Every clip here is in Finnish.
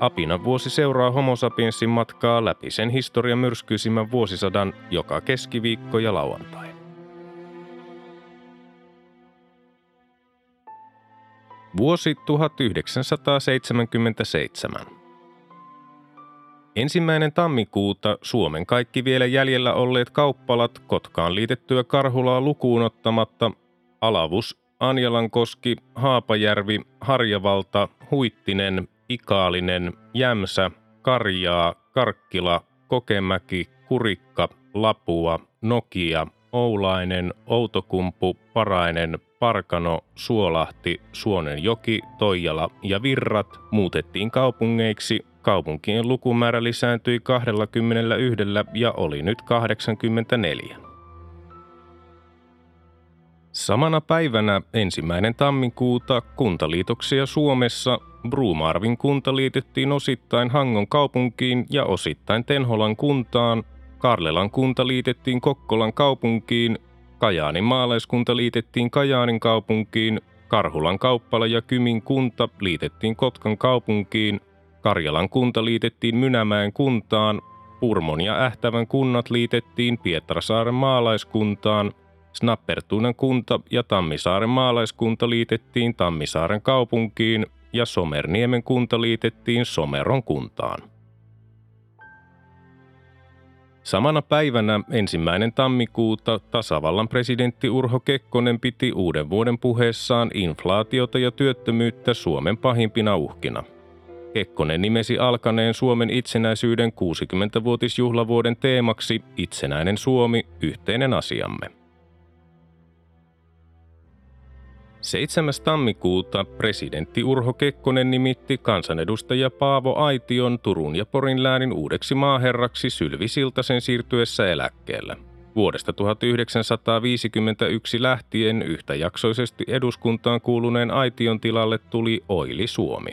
Apinan vuosi seuraa Homo sapiensin matkaa läpi sen historian myrskyisimmän vuosisadan joka keskiviikko ja lauantai. Vuosi 1977. Ensimmäinen tammikuuta Suomen kaikki vielä jäljellä olleet kauppalat Kotkaan liitettyä Karhulaa lukuun ottamatta, Alavus, Anjalankoski, Haapajärvi, Harjavalta, Huittinen, Ikaalinen, Jämsä, Karjaa, Karkkila, Kokemäki, Kurikka, Lapua, Nokia, Oulainen, Outokumpu, Parainen, Parkano, Suolahti, Suonenjoki, Toijala ja Virrat muutettiin kaupungeiksi. Kaupunkien lukumäärä lisääntyi 21 ja oli nyt 84. Samana päivänä 1. tammikuuta kuntaliitoksia Suomessa. Bruumaarvin kunta liitettiin osittain Hangon kaupunkiin ja osittain Tenholan kuntaan. Karlelan kunta liitettiin Kokkolan kaupunkiin. Kajaanin maalaiskunta liitettiin Kajaanin kaupunkiin, Karhulan kauppala ja Kymin kunta liitettiin Kotkan kaupunkiin, Karjalan kunta liitettiin Mynämäen kuntaan, Purmon ja Ähtävän kunnat liitettiin Pietarsaaren maalaiskuntaan, Snappertunan kunta ja Tammisaaren maalaiskunta liitettiin Tammisaaren kaupunkiin ja Somerniemen kunta liitettiin Someron kuntaan. Samana päivänä 1. tammikuuta tasavallan presidentti Urho Kekkonen piti uuden vuoden puheessaan inflaatiota ja työttömyyttä Suomen pahimpina uhkina. Kekkonen nimesi alkaneen Suomen itsenäisyyden 60-vuotisjuhlavuoden teemaksi Itsenäinen Suomi, yhteinen asiamme. 7. tammikuuta presidentti Urho Kekkonen nimitti kansanedustaja Paavo Aition Turun ja Porin läänin uudeksi maaherraksi Sylvi Siltasen siirtyessä eläkkeelle. Vuodesta 1951 lähtien yhtäjaksoisesti eduskuntaan kuuluneen Aition tilalle tuli Oili Suomi.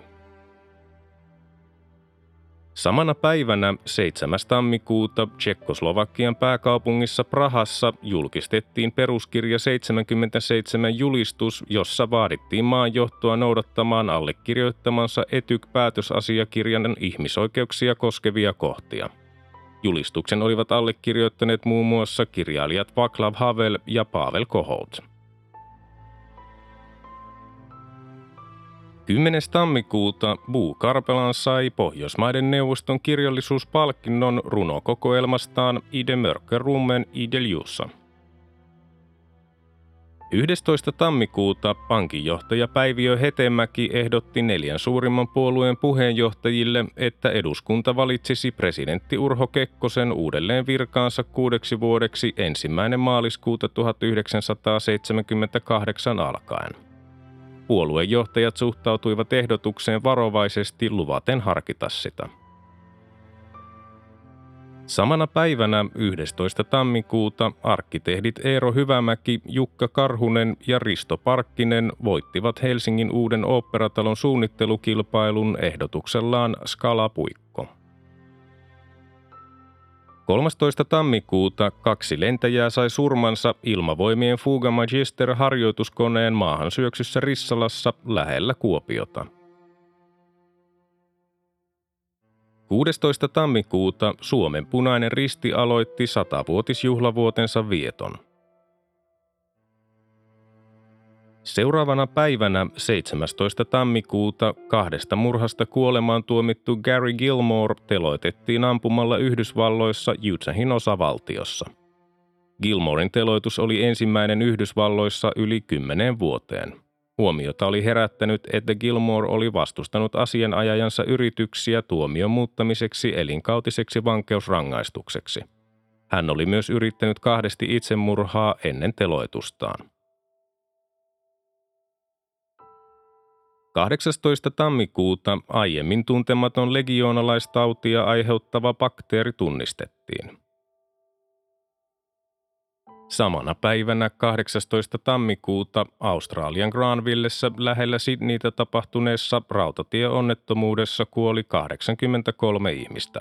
Samana päivänä 7. tammikuuta Tšekkoslovakian pääkaupungissa Prahassa julkistettiin peruskirja 77 julistus, jossa vaadittiin maanjohtoa noudattamaan allekirjoittamansa Etyk-päätösasiakirjan ihmisoikeuksia koskevia kohtia. Julistuksen olivat allekirjoittaneet muun muassa kirjailijat Václav Havel ja Pavel Kohout. 10. tammikuuta Bo Karpelan sai Pohjoismaiden neuvoston kirjallisuuspalkinnon runokokoelmastaan I de mörke rummen i de ljusa. 11. tammikuuta pankinjohtaja Päiviö Hetemäki ehdotti 4 suurimman puolueen puheenjohtajille, että eduskunta valitsisi presidentti Urho Kekkosen uudelleen virkaansa 6 vuodeksi 1. maaliskuuta 1978 alkaen. Puoluejohtajat suhtautuivat ehdotukseen varovaisesti luvaten harkita sitä. Samana päivänä 11. tammikuuta arkkitehdit Eero Hyvämäki, Jukka Karhunen ja Risto Parkkinen voittivat Helsingin uuden oopperatalon suunnittelukilpailun ehdotuksellaan Skaala Puikko. 13. tammikuuta 2 lentäjää sai surmansa ilmavoimien Fuga Magister -harjoituskoneen maahansyöksyssä Rissalassa lähellä Kuopiota. 16. tammikuuta Suomen Punainen Risti aloitti 100-vuotisjuhlavuotensa vieton. Seuraavana päivänä 17. tammikuuta 2 murhasta kuolemaan tuomittu Gary Gilmore teloitettiin ampumalla Yhdysvalloissa Utahin osavaltiossa. Gilmoren teloitus oli ensimmäinen Yhdysvalloissa yli 10 vuoteen. Huomiota oli herättänyt, että Gilmore oli vastustanut asianajajansa yrityksiä tuomion muuttamiseksi elinkautiseksi vankeusrangaistukseksi. Hän oli myös yrittänyt 2 itsemurhaa ennen teloitustaan. 18. tammikuuta aiemmin tuntematon legioonalaistautia aiheuttava bakteeri tunnistettiin. Samana päivänä 18. tammikuuta Australian Granvillessä lähellä Sydneytä tapahtuneessa rautatieonnettomuudessa kuoli 83 ihmistä.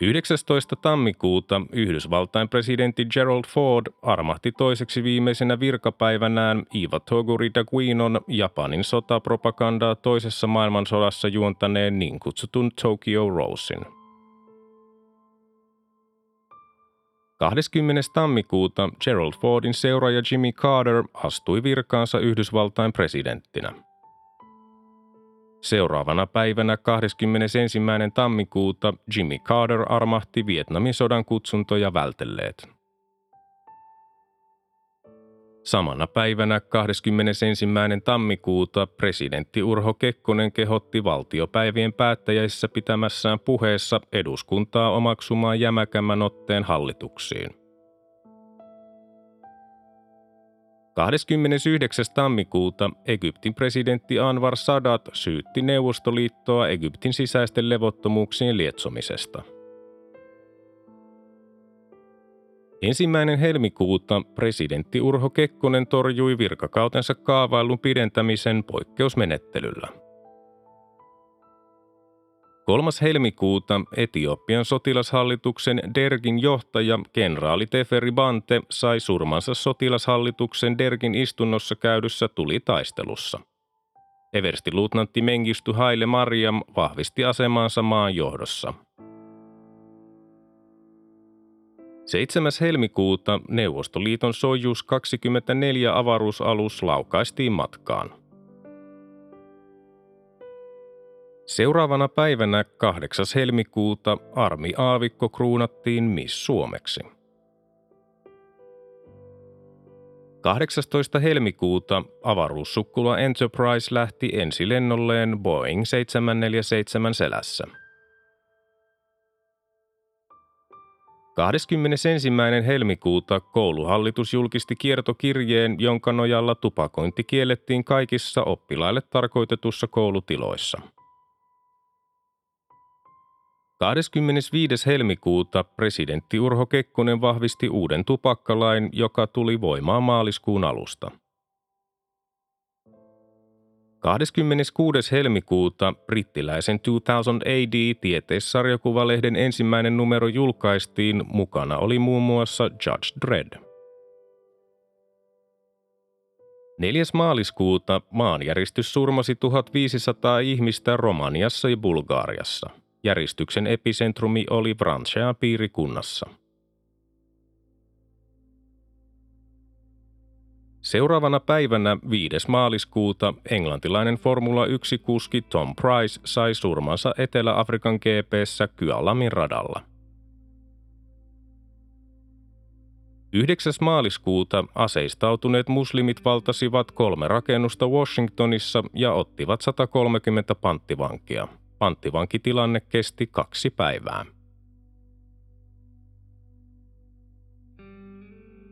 19. tammikuuta Yhdysvaltain presidentti Gerald Ford armahti toiseksi viimeisenä virkapäivänään Iva Toguri Da Guinon Japanin sotapropagandaa toisessa maailmansodassa juontaneen niin kutsutun Tokyo Rosin. 20. tammikuuta Gerald Fordin seuraaja Jimmy Carter astui virkaansa Yhdysvaltain presidenttinä. Seuraavana päivänä 21. tammikuuta Jimmy Carter armahti Vietnamin sodan kutsuntoja vältelleet. Samana päivänä 21. tammikuuta presidentti Urho Kekkonen kehotti valtiopäivien päättäjäisessä pitämässään puheessa eduskuntaa omaksumaan jämäkämmän otteen hallituksiin. 29. tammikuuta Egyptin presidentti Anwar Sadat syytti Neuvostoliittoa Egyptin sisäisten levottomuuksien lietsomisesta. 1. helmikuuta presidentti Urho Kekkonen torjui virkakautensa kaavaillun pidentämisen poikkeusmenettelyllä. 3. helmikuuta Etiopian sotilashallituksen Dergin johtaja kenraali Teferi Bante sai surmansa sotilashallituksen Dergin istunnossa käydyssä tulitaistelussa. Everstiluutnantti Mengistu Haile Mariam vahvisti asemaansa maan johdossa. 7. helmikuuta Neuvostoliiton Sojus 24 avaruusalus laukaistiin matkaan. Seuraavana päivänä 8. helmikuuta Armi Aavikko kruunattiin Miss Suomeksi. 18. helmikuuta avaruussukkula Enterprise lähti ensilennolleen Boeing 747 selässä. 21. helmikuuta kouluhallitus julkisti kiertokirjeen, jonka nojalla tupakointi kiellettiin kaikissa oppilaille tarkoitetussa koulutiloissa. 25. helmikuuta presidentti Urho Kekkonen vahvisti uuden tupakkalain, joka tuli voimaan maaliskuun alusta. 26. helmikuuta brittiläisen 2000 AD tieteissarjakuvalehden ensimmäinen numero julkaistiin, mukana oli muun muassa Judge Dredd. 4. maaliskuuta maanjäristys surmasi 1500 ihmistä Romaniassa ja Bulgariassa. Järistyksen episentrumi oli Vranchean piirikunnassa. Seuraavana päivänä 5. maaliskuuta englantilainen Formula 1-kuski Tom Pryce sai surmansa Etelä-Afrikan GP:ssä Kyalamin radalla. 9. maaliskuuta aseistautuneet muslimit valtasivat 3 rakennusta Washingtonissa ja ottivat 130 panttivankia. Panttivankitilanne kesti 2 päivää.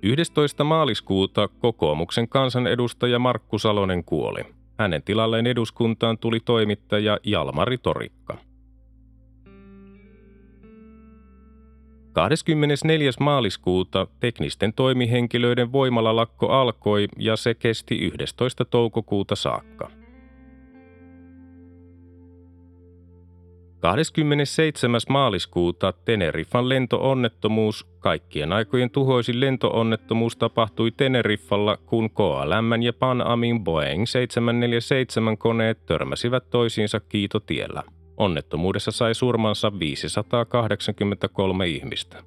11. maaliskuuta kokoomuksen kansanedustaja Markku Salonen kuoli. Hänen tilalleen eduskuntaan tuli toimittaja Jalmari Torikka. 24. maaliskuuta teknisten toimihenkilöiden voimalalakko alkoi ja se kesti 11. toukokuuta saakka. 27. maaliskuuta Teneriffan lentoonnettomuus, kaikkien aikojen tuhoisin lentoonnettomuus, tapahtui Teneriffalla, kun KLM ja Pan Amin Boeing 747-koneet törmäsivät toisiinsa kiitotiellä. Onnettomuudessa sai surmansa 583 ihmistä.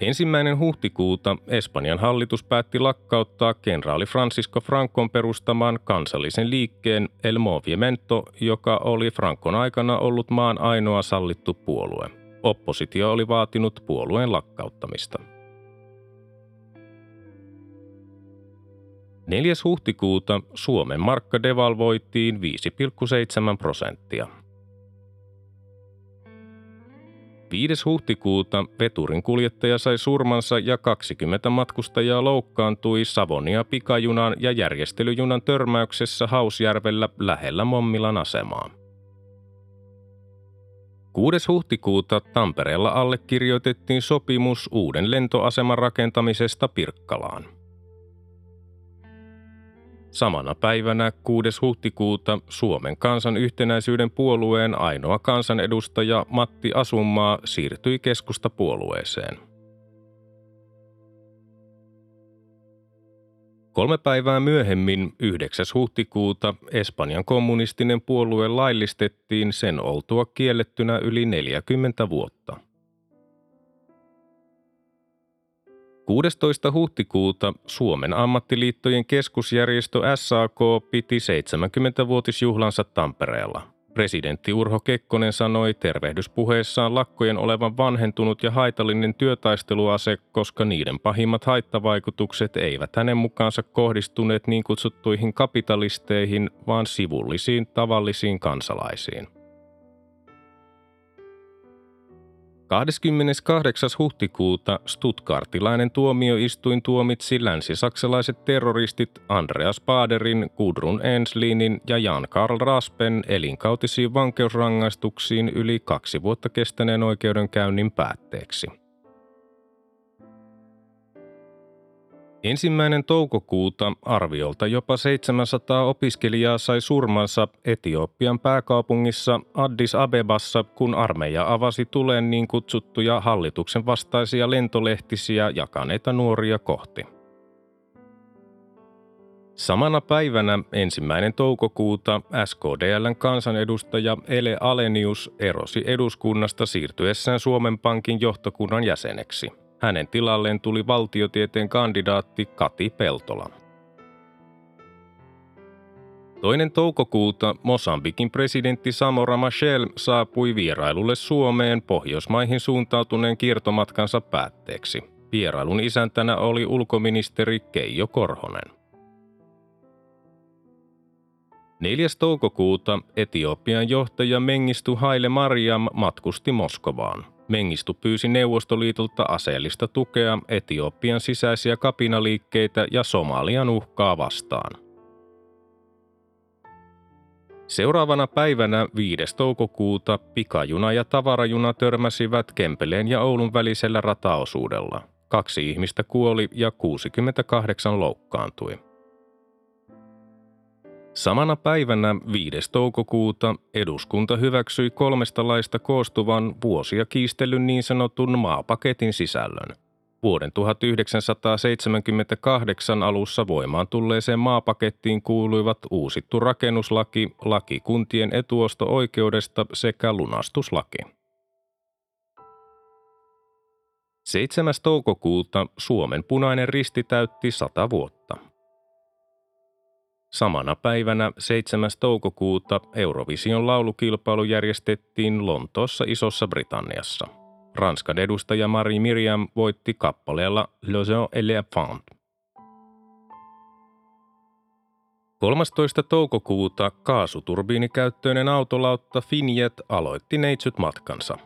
1. huhtikuuta Espanjan hallitus päätti lakkauttaa kenraali Francisco Francon perustaman kansallisen liikkeen El Movimiento, joka oli Francon aikana ollut maan ainoa sallittu puolue. Oppositio oli vaatinut puolueen lakkauttamista. 4. huhtikuuta Suomen markka devalvoitiin 5,7%. 5. huhtikuuta veturin kuljettaja sai surmansa ja 20 matkustajaa loukkaantui Savonia pikajunan ja järjestelyjunan törmäyksessä Hausjärvellä lähellä Mommilan asemaa. 6. huhtikuuta Tampereella allekirjoitettiin sopimus uuden lentoaseman rakentamisesta Pirkkalaan. Samana päivänä 6. huhtikuuta Suomen kansan yhtenäisyyden puolueen ainoa kansanedustaja Matti Asunmaa siirtyi keskustapuolueeseen. 3 päivää myöhemmin, 9. huhtikuuta, Espanjan kommunistinen puolue laillistettiin sen oltua kiellettynä yli 40 vuotta. 16. huhtikuuta Suomen ammattiliittojen keskusjärjestö SAK piti 70-vuotisjuhlansa Tampereella. Presidentti Urho Kekkonen sanoi tervehdyspuheessaan lakkojen olevan vanhentunut ja haitallinen työtaisteluase, koska niiden pahimmat haittavaikutukset eivät hänen mukaansa kohdistuneet niin kutsuttuihin kapitalisteihin, vaan sivullisiin tavallisiin kansalaisiin. 28. huhtikuuta stuttgartilainen tuomioistuin tuomitsi länsisaksalaiset terroristit Andreas Baaderin, Gudrun Enslinin ja Jan Karl Raspen elinkautisiin vankeusrangaistuksiin yli 2 vuotta kestäneen oikeudenkäynnin päätteeksi. 1. toukokuuta arviolta jopa 700 opiskelijaa sai surmansa Etiopian pääkaupungissa Addis Abebassa, kun armeija avasi tuleen niin kutsuttuja hallituksen vastaisia lentolehtisiä jakaneita nuoria kohti. Samana päivänä 1. toukokuuta SKDL:n kansanedustaja Ele Alenius erosi eduskunnasta siirtyessään Suomen Pankin johtokunnan jäseneksi. Hänen tilalleen tuli valtiotieteen kandidaatti Kati Peltola. 2. toukokuuta Mosambikin presidentti Samora Machel saapui vierailulle Suomeen Pohjoismaihin suuntautuneen kiertomatkansa päätteeksi. Vierailun isäntänä oli ulkoministeri Keijo Korhonen. 4. toukokuuta Etiopian johtaja Mengistu Haile Mariam matkusti Moskovaan. Mengistu pyysi Neuvostoliitolta aseellista tukea Etiopian sisäisiä kapinaliikkeitä ja Somalian uhkaa vastaan. Seuraavana päivänä 5. toukokuuta pikajuna ja tavarajuna törmäsivät Kempeleen ja Oulun välisellä rataosuudella. 2 ihmistä kuoli ja 68 loukkaantui. Samana päivänä 5. toukokuuta eduskunta hyväksyi 3 laista koostuvan vuosia kiistellyn niin sanotun maapaketin sisällön. Vuoden 1978 alussa voimaan tulleeseen maapakettiin kuuluivat uusittu rakennuslaki, laki kuntien etuosto-oikeudesta sekä lunastuslaki. 7. toukokuuta Suomen Punainen Risti täytti 100 vuotta. Samana päivänä 7. toukokuuta Eurovision laulukilpailu järjestettiin Lontoossa Isossa-Britanniassa. Ranskan edustaja Marie Miriam voitti kappaleella Les Éléphants. 13. toukokuuta kaasuturbiinikäyttöinen autolautta Finjet aloitti neitsytmatkansa.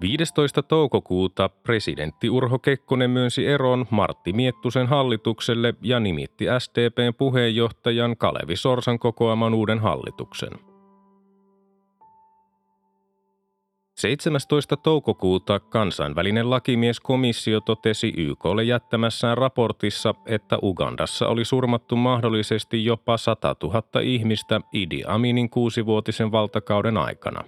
15. toukokuuta presidentti Urho Kekkonen myönsi eron Martti Miettusen hallitukselle ja nimitti SDP:n puheenjohtajan Kalevi Sorsan kokoaman uuden hallituksen. 17. toukokuuta kansainvälinen lakimieskomissio totesi YK:lle jättämässään raportissa, että Ugandassa oli surmattu mahdollisesti jopa 100 000 ihmistä Idi Aminin 6-vuotisen valtakauden aikana.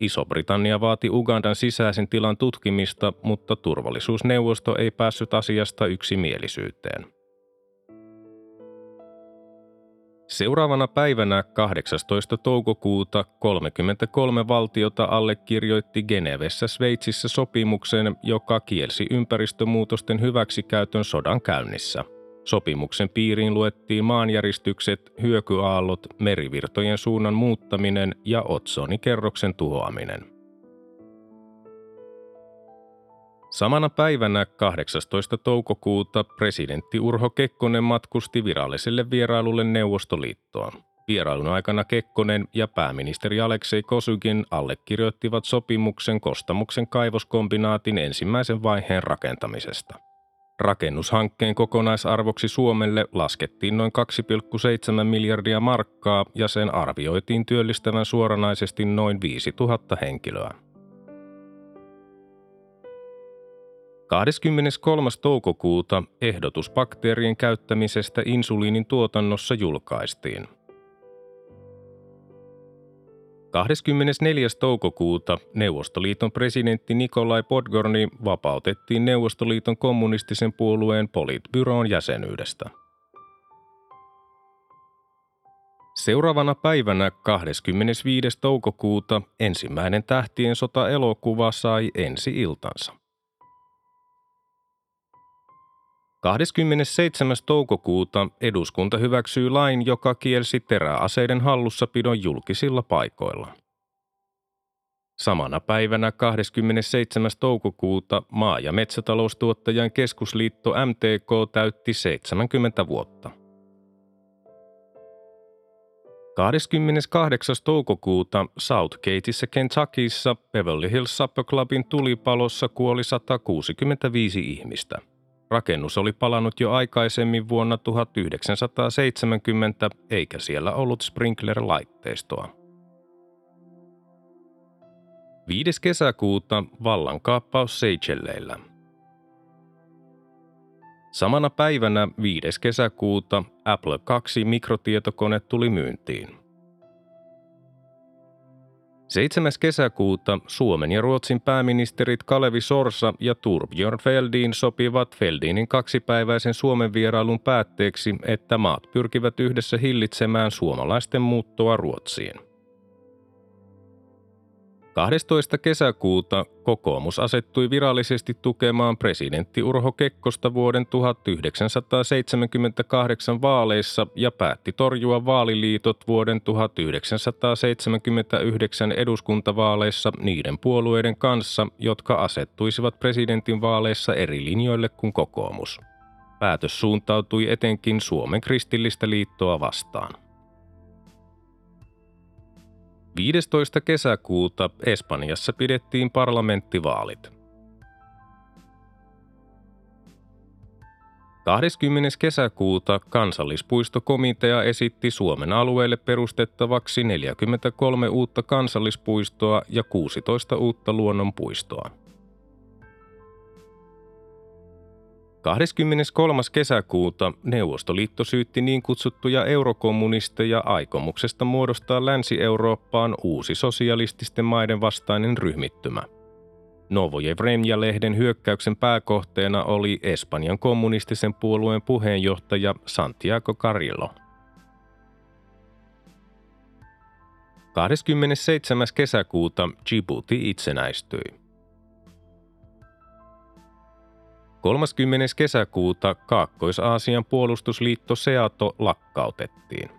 Iso-Britannia vaati Ugandan sisäisen tilan tutkimista, mutta turvallisuusneuvosto ei päässyt asiasta yksimielisyyteen. Seuraavana päivänä 18. toukokuuta 33 valtiota allekirjoitti Genevessä Sveitsissä sopimuksen, joka kielsi ympäristömuutosten hyväksikäytön sodan käynnissä. Sopimuksen piiriin luettiin maanjäristykset, hyökyaallot, merivirtojen suunnan muuttaminen ja otsonikerroksen tuhoaminen. Samana päivänä 18. toukokuuta presidentti Urho Kekkonen matkusti viralliselle vierailulle Neuvostoliittoon. Vierailun aikana Kekkonen ja pääministeri Aleksei Kosygin allekirjoittivat sopimuksen Kostamuksen kaivoskombinaatin ensimmäisen vaiheen rakentamisesta. Rakennushankkeen kokonaisarvoksi Suomelle laskettiin noin 2,7 miljardia markkaa ja sen arvioitiin työllistävän suoranaisesti noin 5000 henkilöä. 23. toukokuuta ehdotus bakteerien käyttämisestä insuliinin tuotannossa julkaistiin. 24. toukokuuta Neuvostoliiton presidentti Nikolai Podgorni vapautettiin Neuvostoliiton kommunistisen puolueen politbyroon jäsenyydestä. Seuraavana päivänä 25. toukokuuta ensimmäinen Tähtien sota-elokuva sai ensi-iltansa. 27. toukokuuta eduskunta hyväksyi lain, joka kielsi teräaseiden hallussapidon julkisilla paikoilla. Samana päivänä 27. toukokuuta Maa- ja metsätaloustuottajan keskusliitto MTK täytti 70 vuotta. 28. toukokuuta Southgateissa Kentuckyssa Beverly Hills Supper Clubin tulipalossa kuoli 165 ihmistä. Rakennus oli palanut jo aikaisemmin vuonna 1970, eikä siellä ollut sprinkler-laitteistoa. 5. kesäkuuta vallankaappaus Seychelleillä. Samana päivänä 5. kesäkuuta Apple II-mikrotietokone tuli myyntiin. 7. kesäkuuta Suomen ja Ruotsin pääministerit Kalevi Sorsa ja Thorbjörn Fälldin sopivat Fälldinin kaksipäiväisen Suomen vierailun päätteeksi, että maat pyrkivät yhdessä hillitsemään suomalaisten muuttoa Ruotsiin. 12. kesäkuuta kokoomus asettui virallisesti tukemaan presidentti Urho Kekkosta vuoden 1978 vaaleissa ja päätti torjua vaaliliitot vuoden 1979 eduskuntavaaleissa niiden puolueiden kanssa, jotka asettuisivat presidentin vaaleissa eri linjoille kuin kokoomus. Päätös suuntautui etenkin Suomen kristillistä liittoa vastaan. 15. kesäkuuta Espanjassa pidettiin parlamenttivaalit. 20. kesäkuuta kansallispuistokomitea esitti Suomen alueelle perustettavaksi 43 uutta kansallispuistoa ja 16 uutta luonnonpuistoa. 23. kesäkuuta Neuvostoliitto syytti niin kutsuttuja eurokommunisteja aikomuksesta muodostaa Länsi-Eurooppaan uusi sosialististen maiden vastainen ryhmittymä. Novoje Vremja-lehden hyökkäyksen pääkohteena oli Espanjan kommunistisen puolueen puheenjohtaja Santiago Carrillo. 27. kesäkuuta Djibouti itsenäistyi. 30. kesäkuuta Kaakkois-Aasian puolustusliitto SEATO lakkautettiin.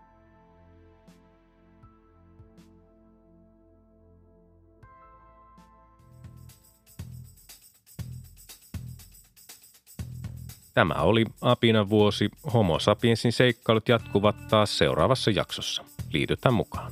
Tämä oli Apinan vuosi. Homo sapiensin seikkailut jatkuvat taas seuraavassa jaksossa. Liitytään mukaan.